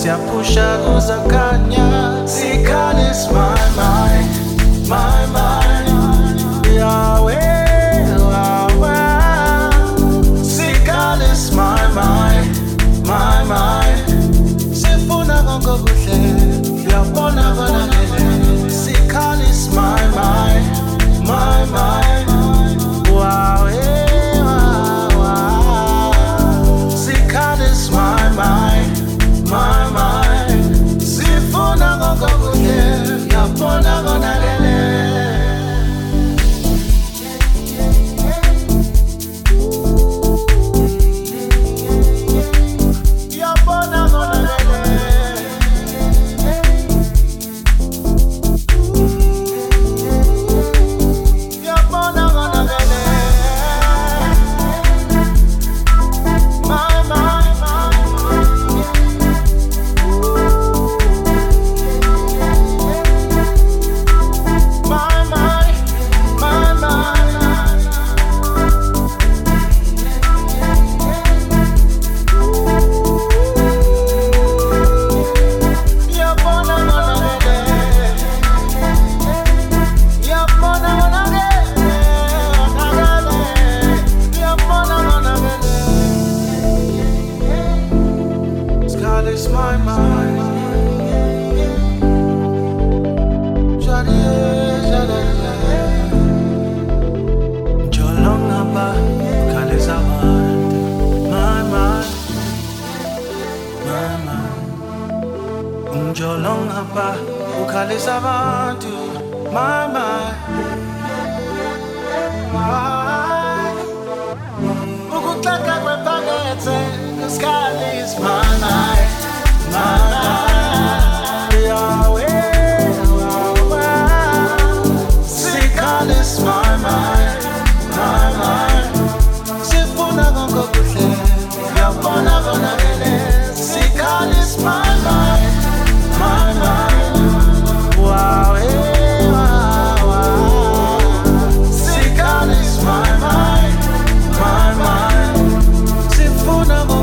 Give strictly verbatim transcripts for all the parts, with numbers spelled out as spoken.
siyaphusha kuzakhanya, sikhanya is my mind, my mind, Yahweh, Yahweh, sikhanya is my mind, my mind, sifuna konke kuhle, siyabona kona ngele, sikhanya is my mind, my mind, Yahweh.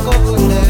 Go, go, go.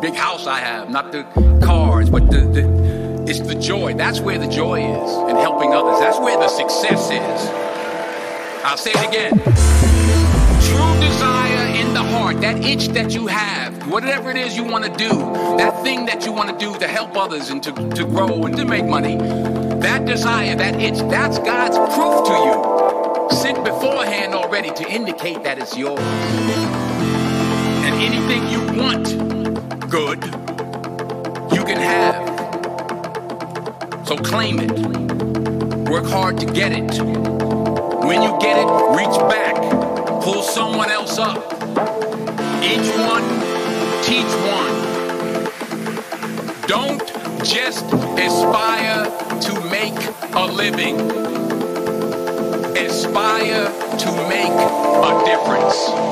big house I have, not the cars, but the, the it's the joy. That's where the joy is, in helping others. That's where the success is. I'll say it again. True desire in the heart, that itch that you have, whatever it is you want to do, that thing that you want to do to help others and to, to grow and to make money, that desire, that itch, that's God's proof to you, sent beforehand already to indicate that it's yours. And anything you want good, you can have. So claim it. Work hard to get it. When you get it, reach back. Pull someone else up. Each one, teach one. Don't just aspire to make a living. Aspire to make a difference.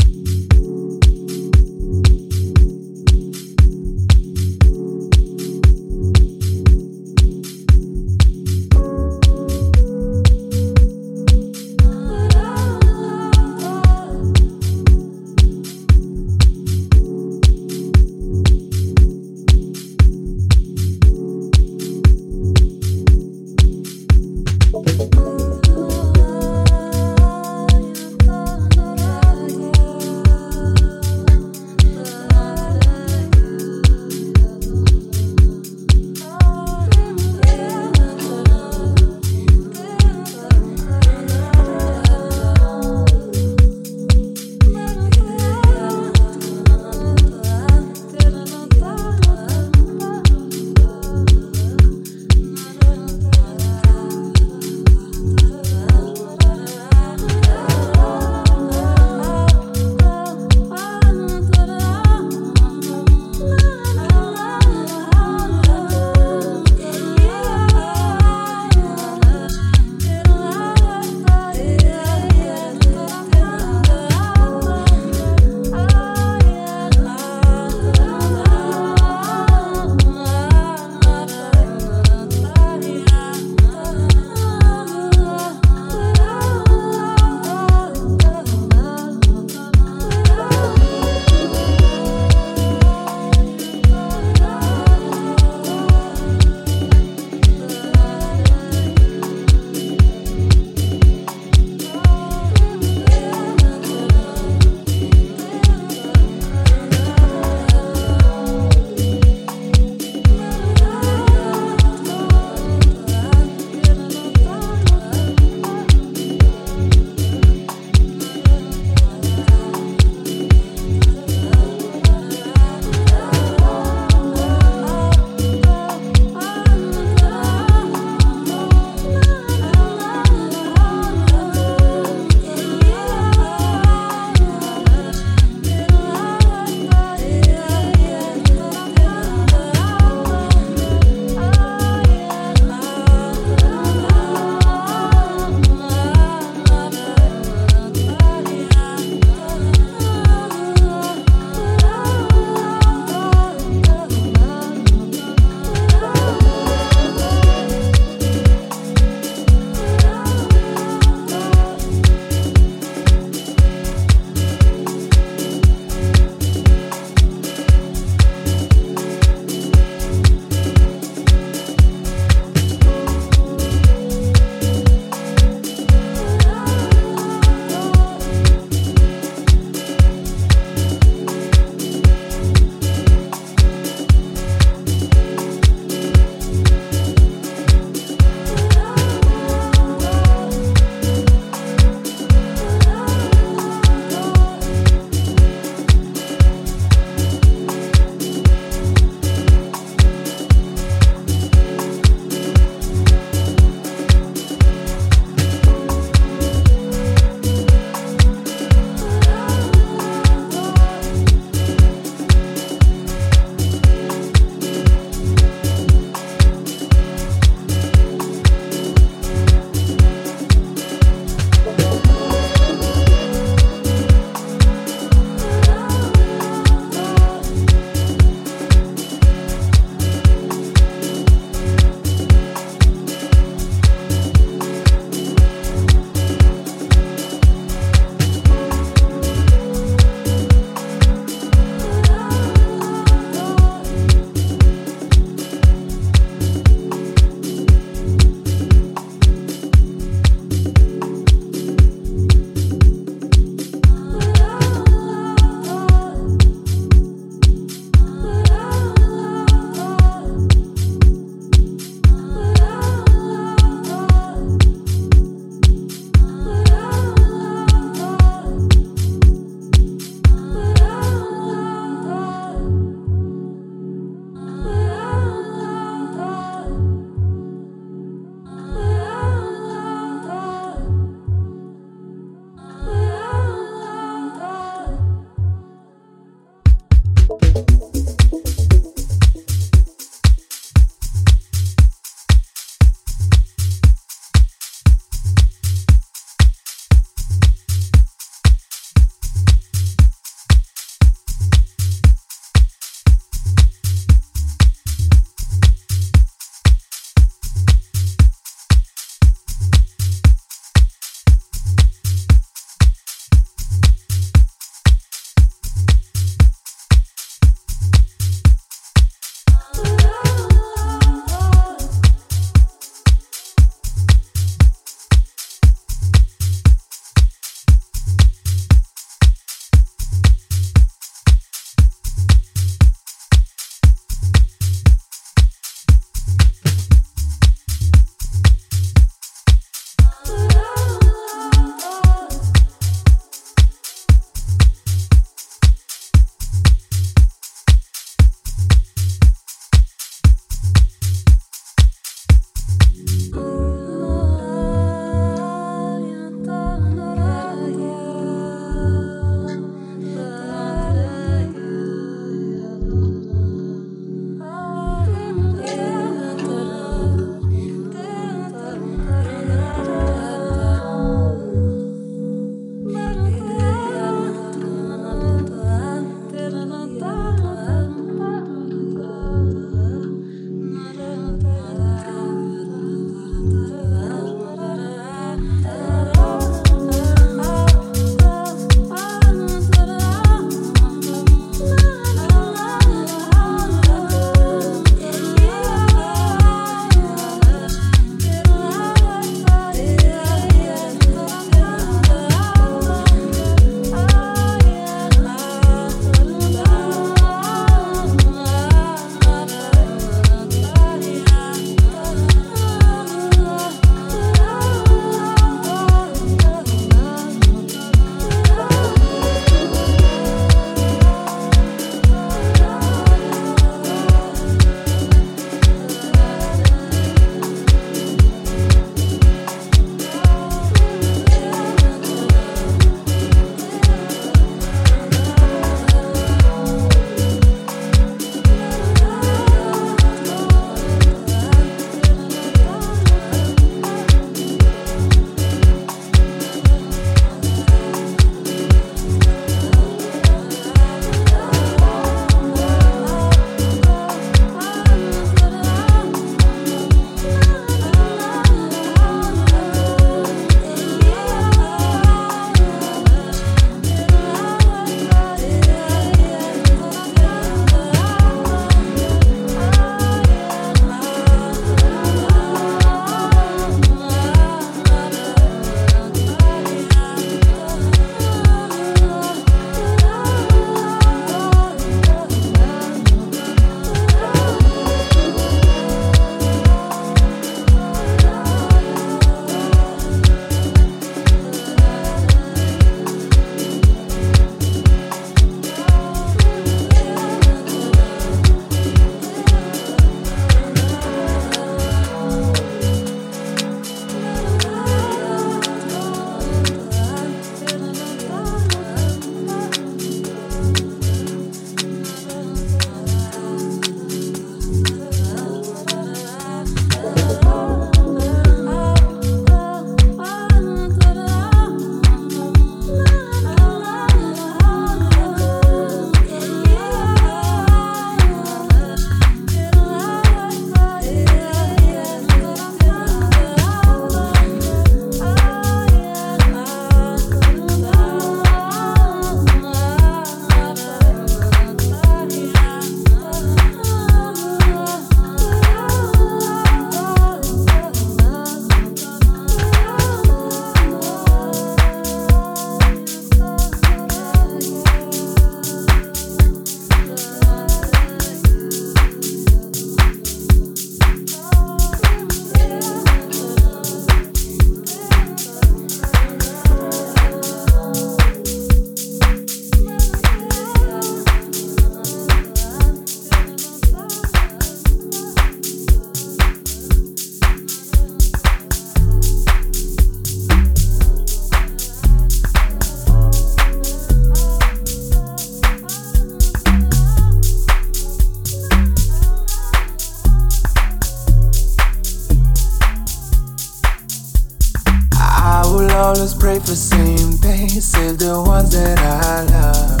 keep the same pace, save the ones that I love.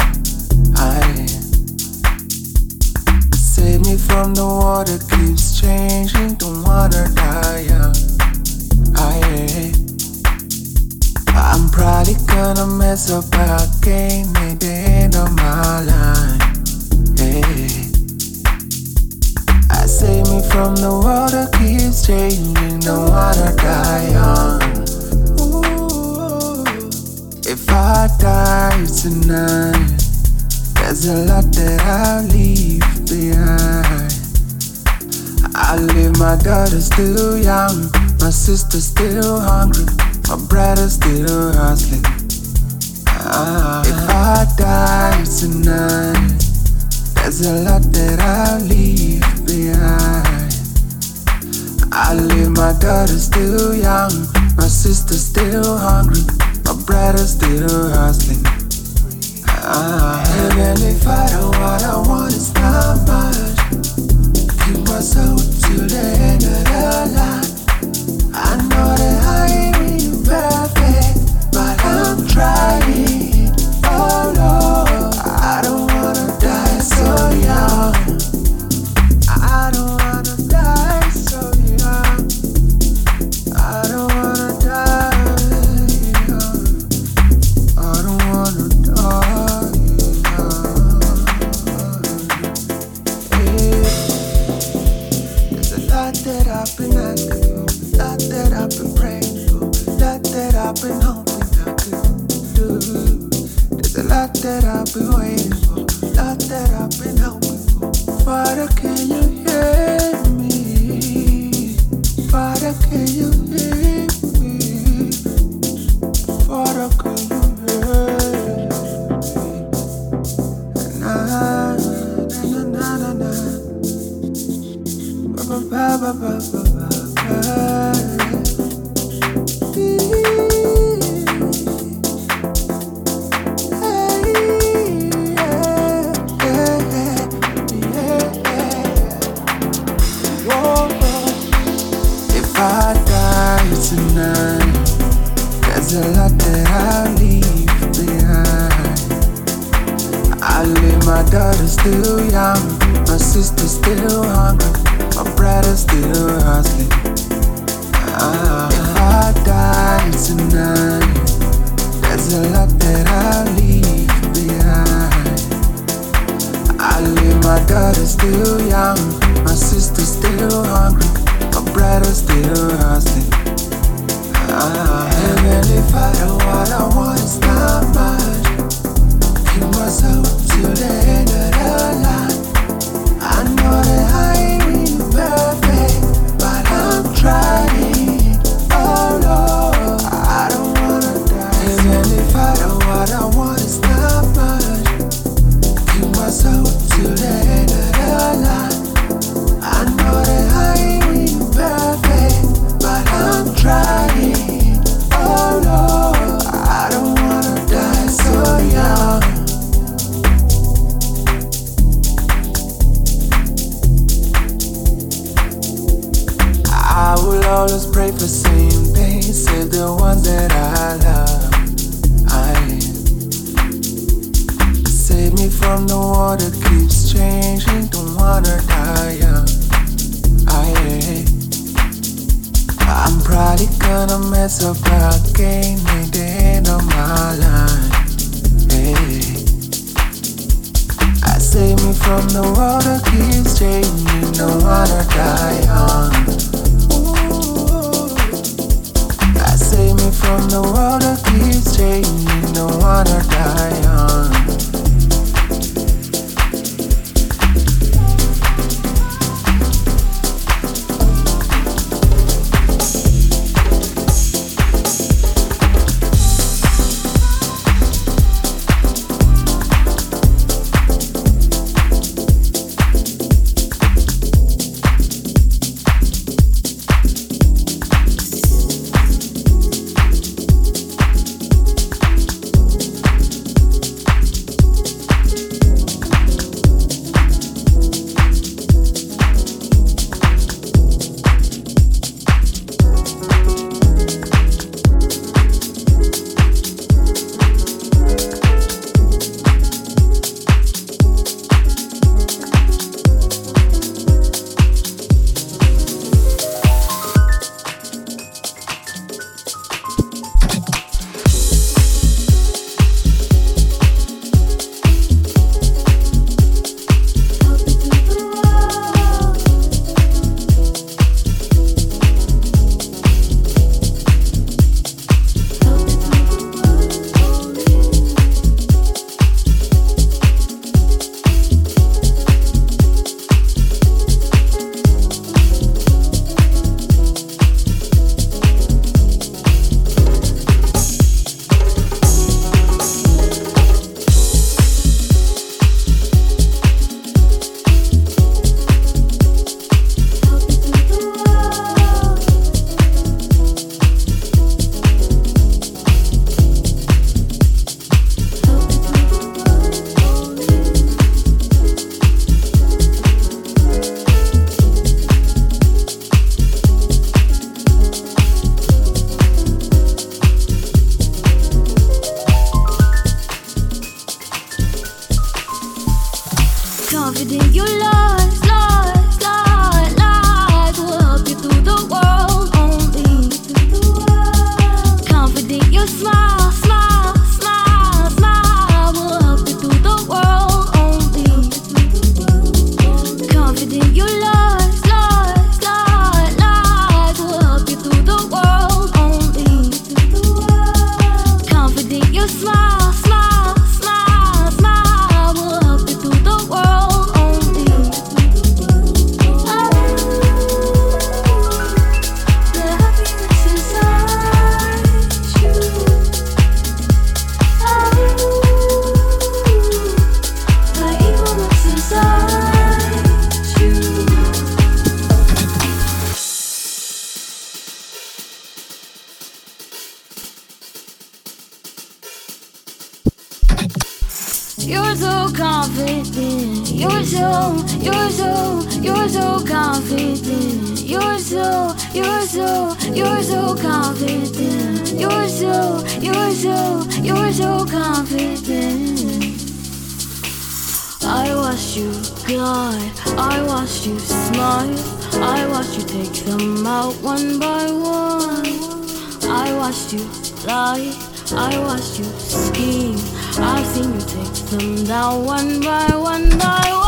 I save me from the water, keeps changing, don't wanna die young. I I'm probably gonna mess up again at the end of my life. Hey. I save me from the water, keeps changing, don't wanna die young. If I die tonight, there's a lot that I'll leave behind. I leave my daughter still young, my sister still hungry, my brother still hustling. ah, If I die tonight, there's a lot that I'll leave behind. I leave my daughter still young, my sister still hungry, my brother still hustling. ah, Even if I don't, what I want is not much. Keep my soul till the end of the line. I know that I ain't really perfect, but I'm trying. Oh Lord, I don't wanna die so young. I don't wanna die so young. I don't wanna die. I've been asking for, lot that I've been praying for, lot that I've been hoping I could do. There's a lot that I've been waiting for, lot that I've been hoping for. Father, can you hear me? Father, can you hear me? Father, can you hear me? Na na na na na. Ba ba ba ba ba ba. If I die tonight, there's a lot that I'll leave behind. I leave my daughter still young, my sister still hungry, my brother still hustling. ah, If I die tonight, there's a lot that I'll leave behind. I leave my daughter still young, my sister still hungry, my brother still hustling. ah, Even if I don't, what I want is not much. Keep myself till the end of the line. I know that I ain't perfect, but I'm trying. Oh Lord, I don't wanna die. Even if I don't, what I want is not much. Keep my soul till the end of the line. I know that I ain't really perfect, but I'm trying. Oh Lord, I don't wanna die so young. I will always pray for same pace, save the ones that I love. I save me from the water, keeps changing, don't wanna die young. I I'm probably gonna mess up again at the end of my life. Hey. I save me from the water, keeps changing, don't wanna die young. Save me from the world that keeps changing, don't wanna die young. You're so confident. You're so, you're so, you're so confident. You're so, you're so, you're so confident. You're so, you're so, you're so confident. I watched you glide. I watched you smile. I watched you take them out one by one. I watched you lie. I watched you scheme. I've seen you take them down one by one by one.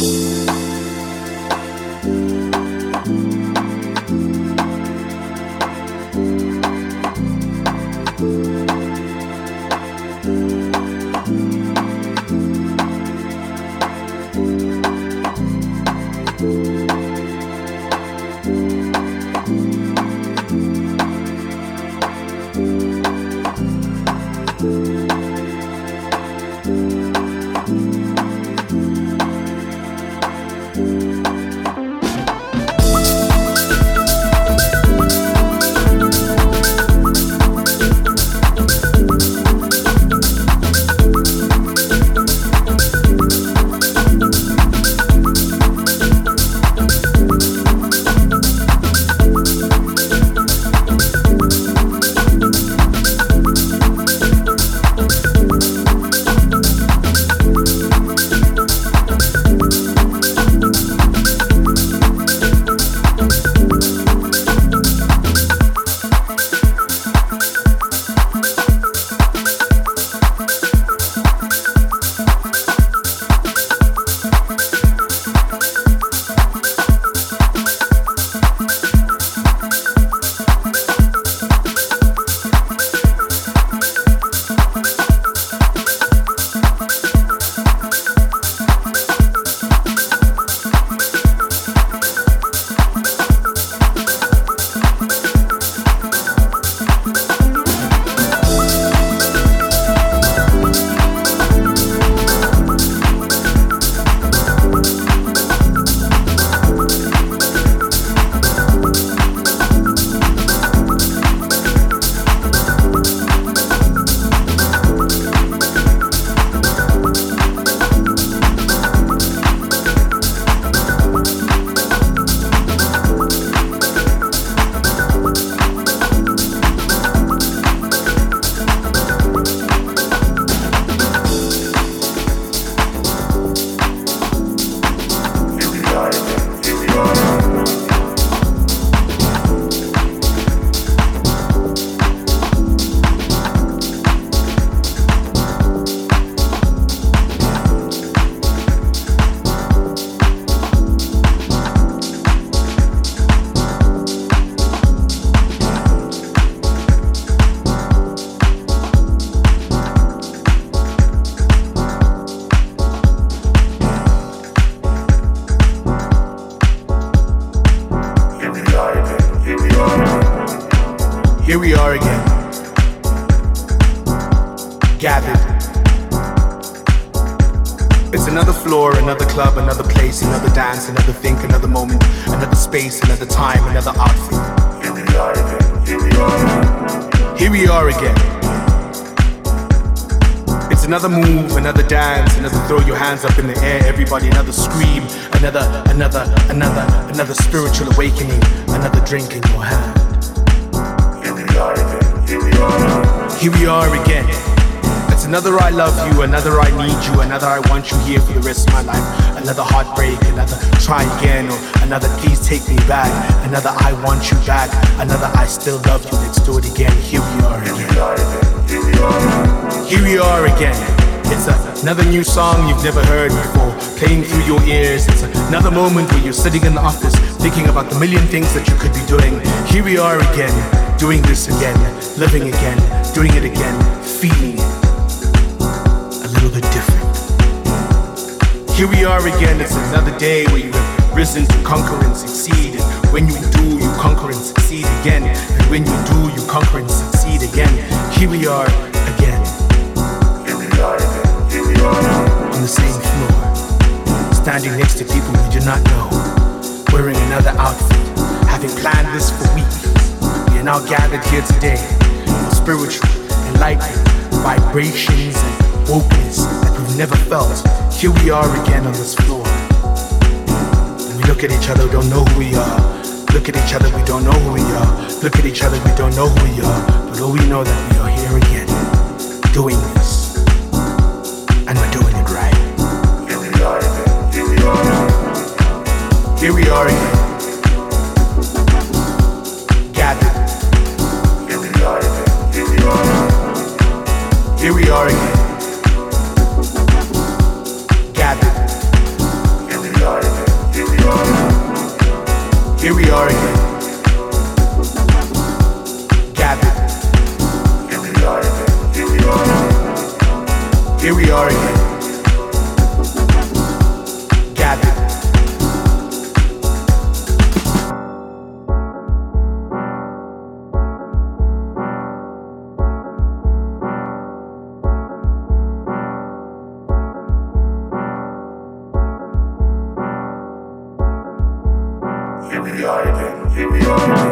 Thank you. we are again, gathered. It's another floor, another club, another place, another dance, another think, another moment, another space, another time, another outfit. Here we are again, here we are again. Here we are again. It's another move, another dance, another throw your hands up in the air, everybody, another scream, another, another, another, another spiritual awakening, another drink in your hand. Here we are again. It's another I love you, another I need you, another I want you here for the rest of my life. Another heartbreak, another try again, or another please take me back. Another I want you back, another I still love you, let's do it again. Here we are again. Here we are again. Here we are again. It's another new song you've never heard before, playing through your ears. It's another moment where you're sitting in the office, thinking about the million things that you could be doing. Here we are again, doing this again, living again, doing it again, feeling a little bit different. Here we are again, it's another day where you have risen to conquer and succeed. And when you do, you conquer and succeed again. And when you do, you conquer and succeed again. Here we are again. On the same floor, standing next to people we do not know, wearing another outfit, having planned this for weeks. We are now gathered here today for spiritual, enlightened vibrations and wokeness that we've never felt. Here we are again on this floor. When we look at each other, we don't know who we are. Look at each other, we don't know who we are. Look at each other, we don't know who we are. But all we know that we are here again, doing this. And we're doing it right. Here we are again. Here we are again. Here we are again. Gathered. Here we are again. Here we are again. Here we are again. Gathered. Here we are again. Here we are again. Here we are again. Gathered. Here we are again. Here we are again. Here we are again, gathered. Here we are again, here we are again.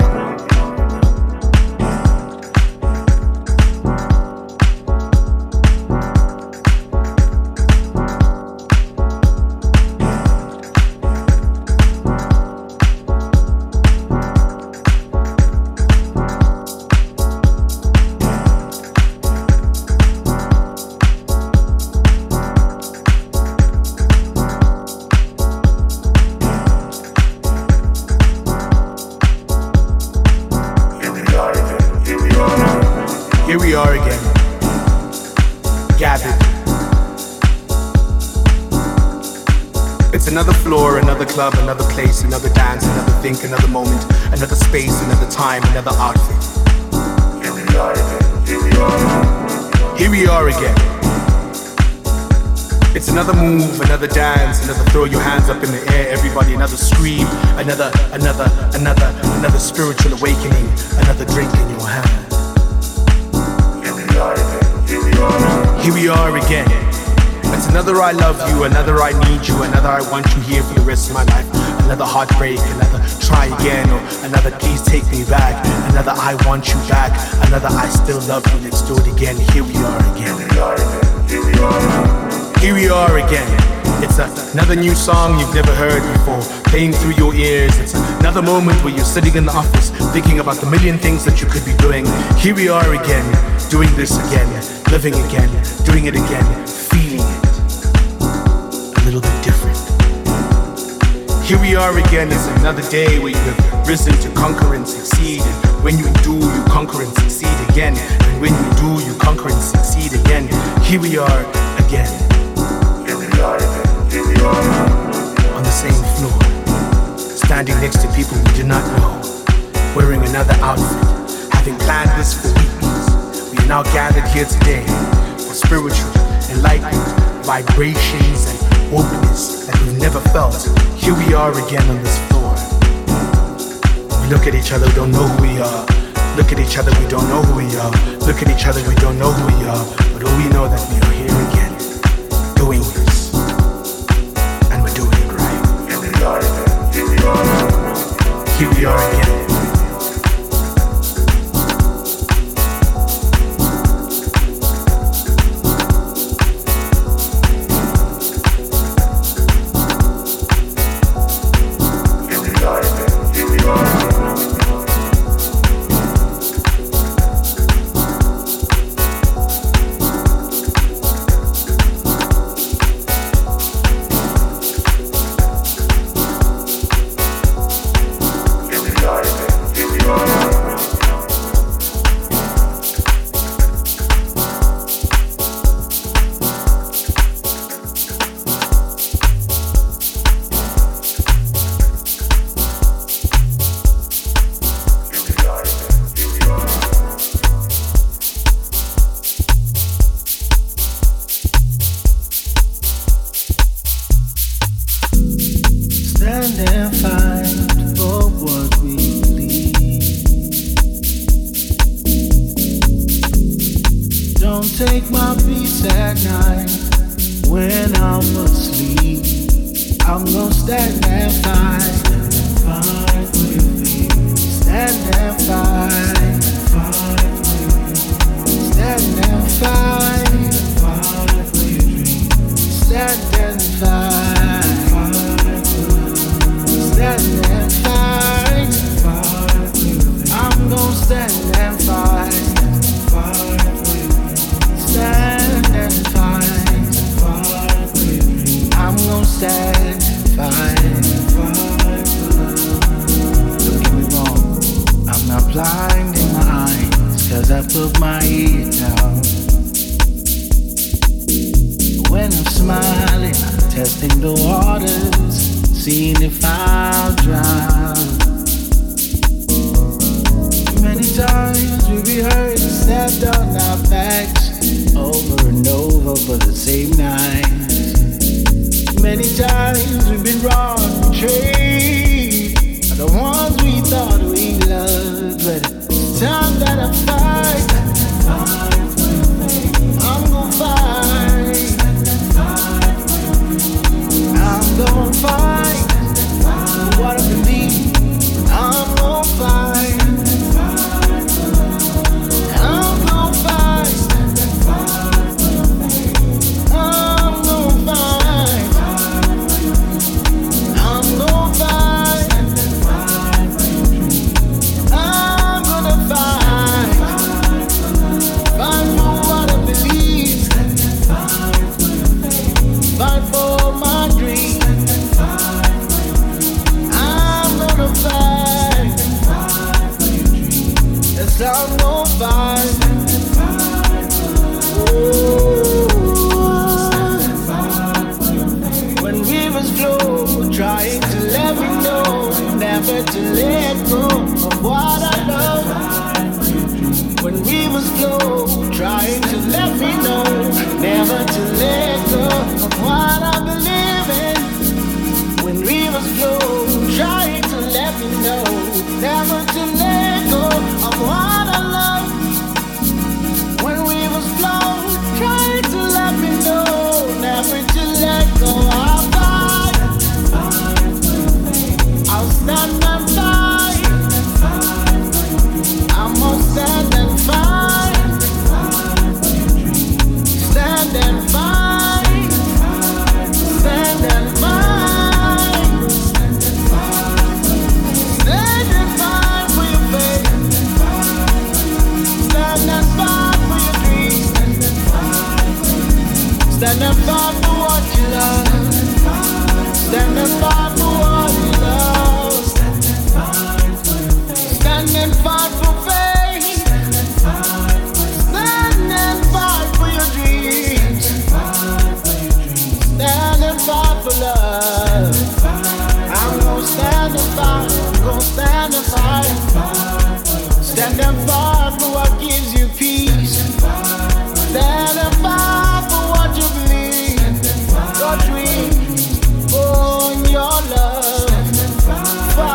Club, another place, another dance, another think, another moment, another space, another time, another outfit. Here we are again. Here we are. Here we are again. It's another move, another dance, another throw your hands up in the air, everybody, another scream, another, another, another, another spiritual awakening, another drink in your hand. Here we are again. Here we are. Here we are again. It's another I love you, another I need you, another I want you here for the rest of my life. Another heartbreak, another try again, or another please take me back. Another I want you back, another I still love you, let's do it again. Here we are again. Here we are again. Here we are. Here we are again. It's another new song you've never heard before, playing through your ears. It's another moment where you're sitting in the office, thinking about the million things that you could be doing. Here we are again, doing this again, living again, doing it again, feeling it a little bit different. Here we are again, it's another day where you have risen to conquer and succeed. And when you do, you conquer and succeed again. And when you do, you conquer and succeed again. Here we are again. Here we are again. On the same floor, standing next to people we do not know, wearing another outfit, having planned this for weeks. We are now gathered here today for spiritual, enlightened vibrations and openness that we've never felt. Here we are again on this floor. We look at each other, we don't know who we are. Look at each other, we don't know who we are. Look at each other, we don't know who we are. But all we know that we are here again, doing this. And we're doing it right. Here we are again. Here we are again. Here we are again.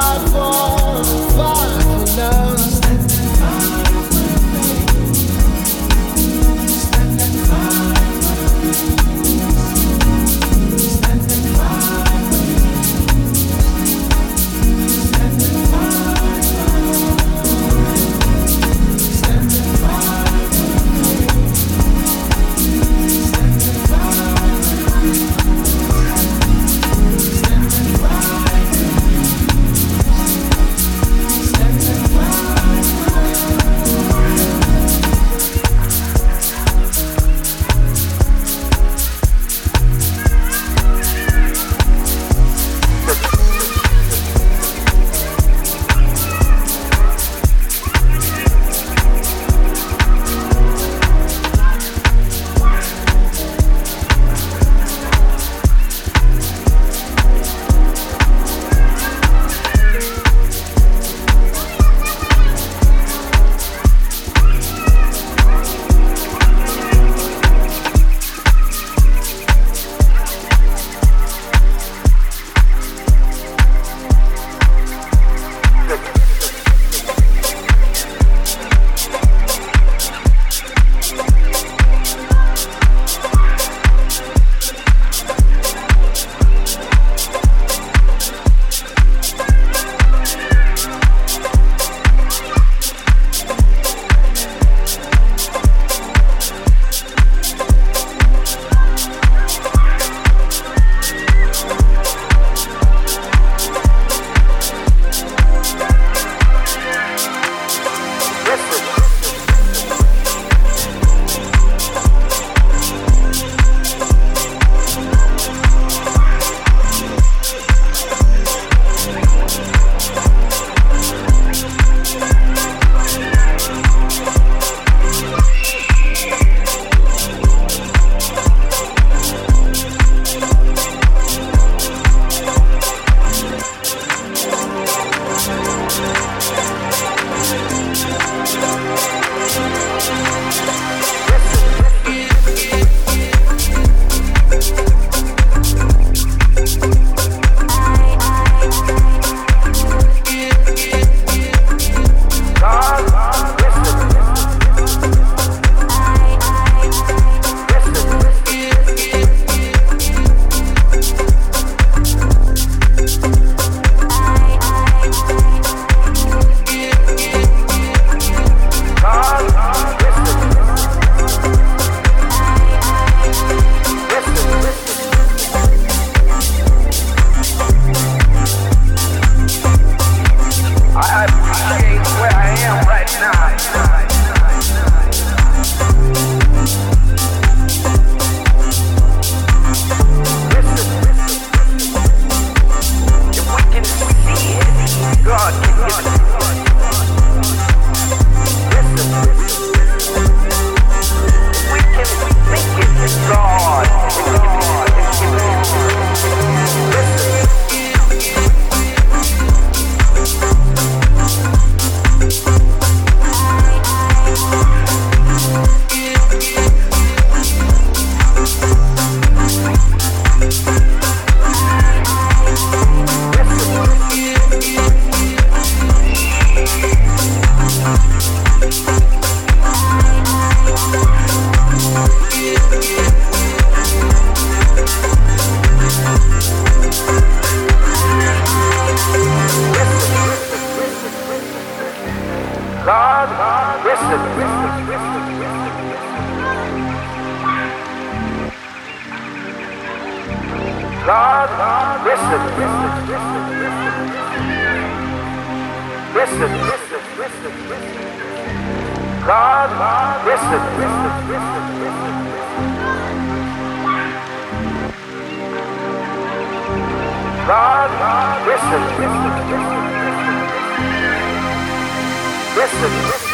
Fight for, fight for love. God, listen, listen, listen, listen, listen, God, listen, listen, listen, listen, God, listen, listen, listen, listen, listen.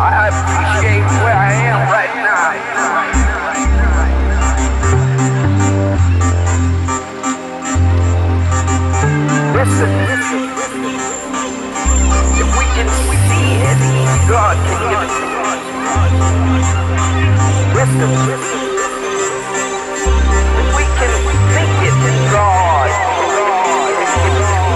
I appreciate where I am right now. Listen, listen, if we can see it, God can give it to us. Listen, listen, if we can think it, then God can give it to us. Wow.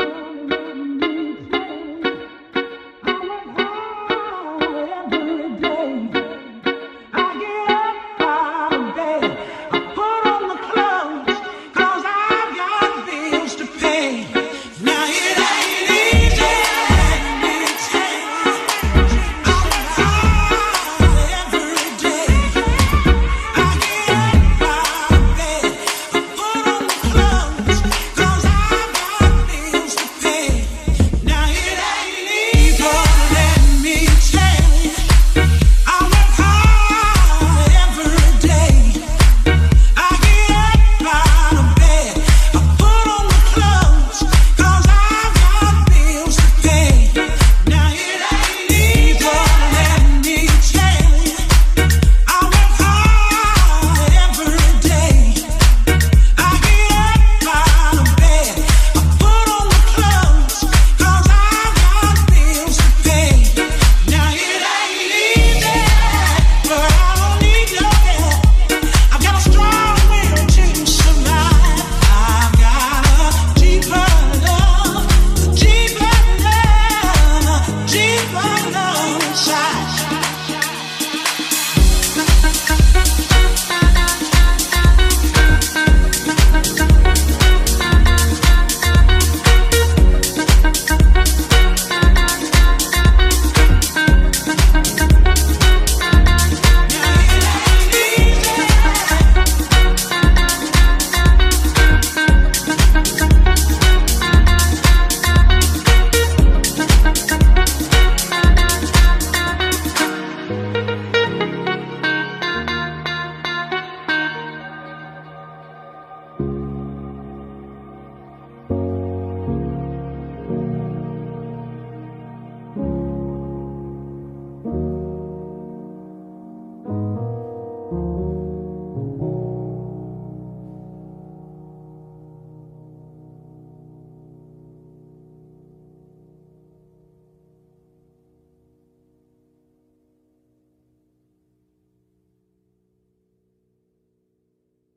People.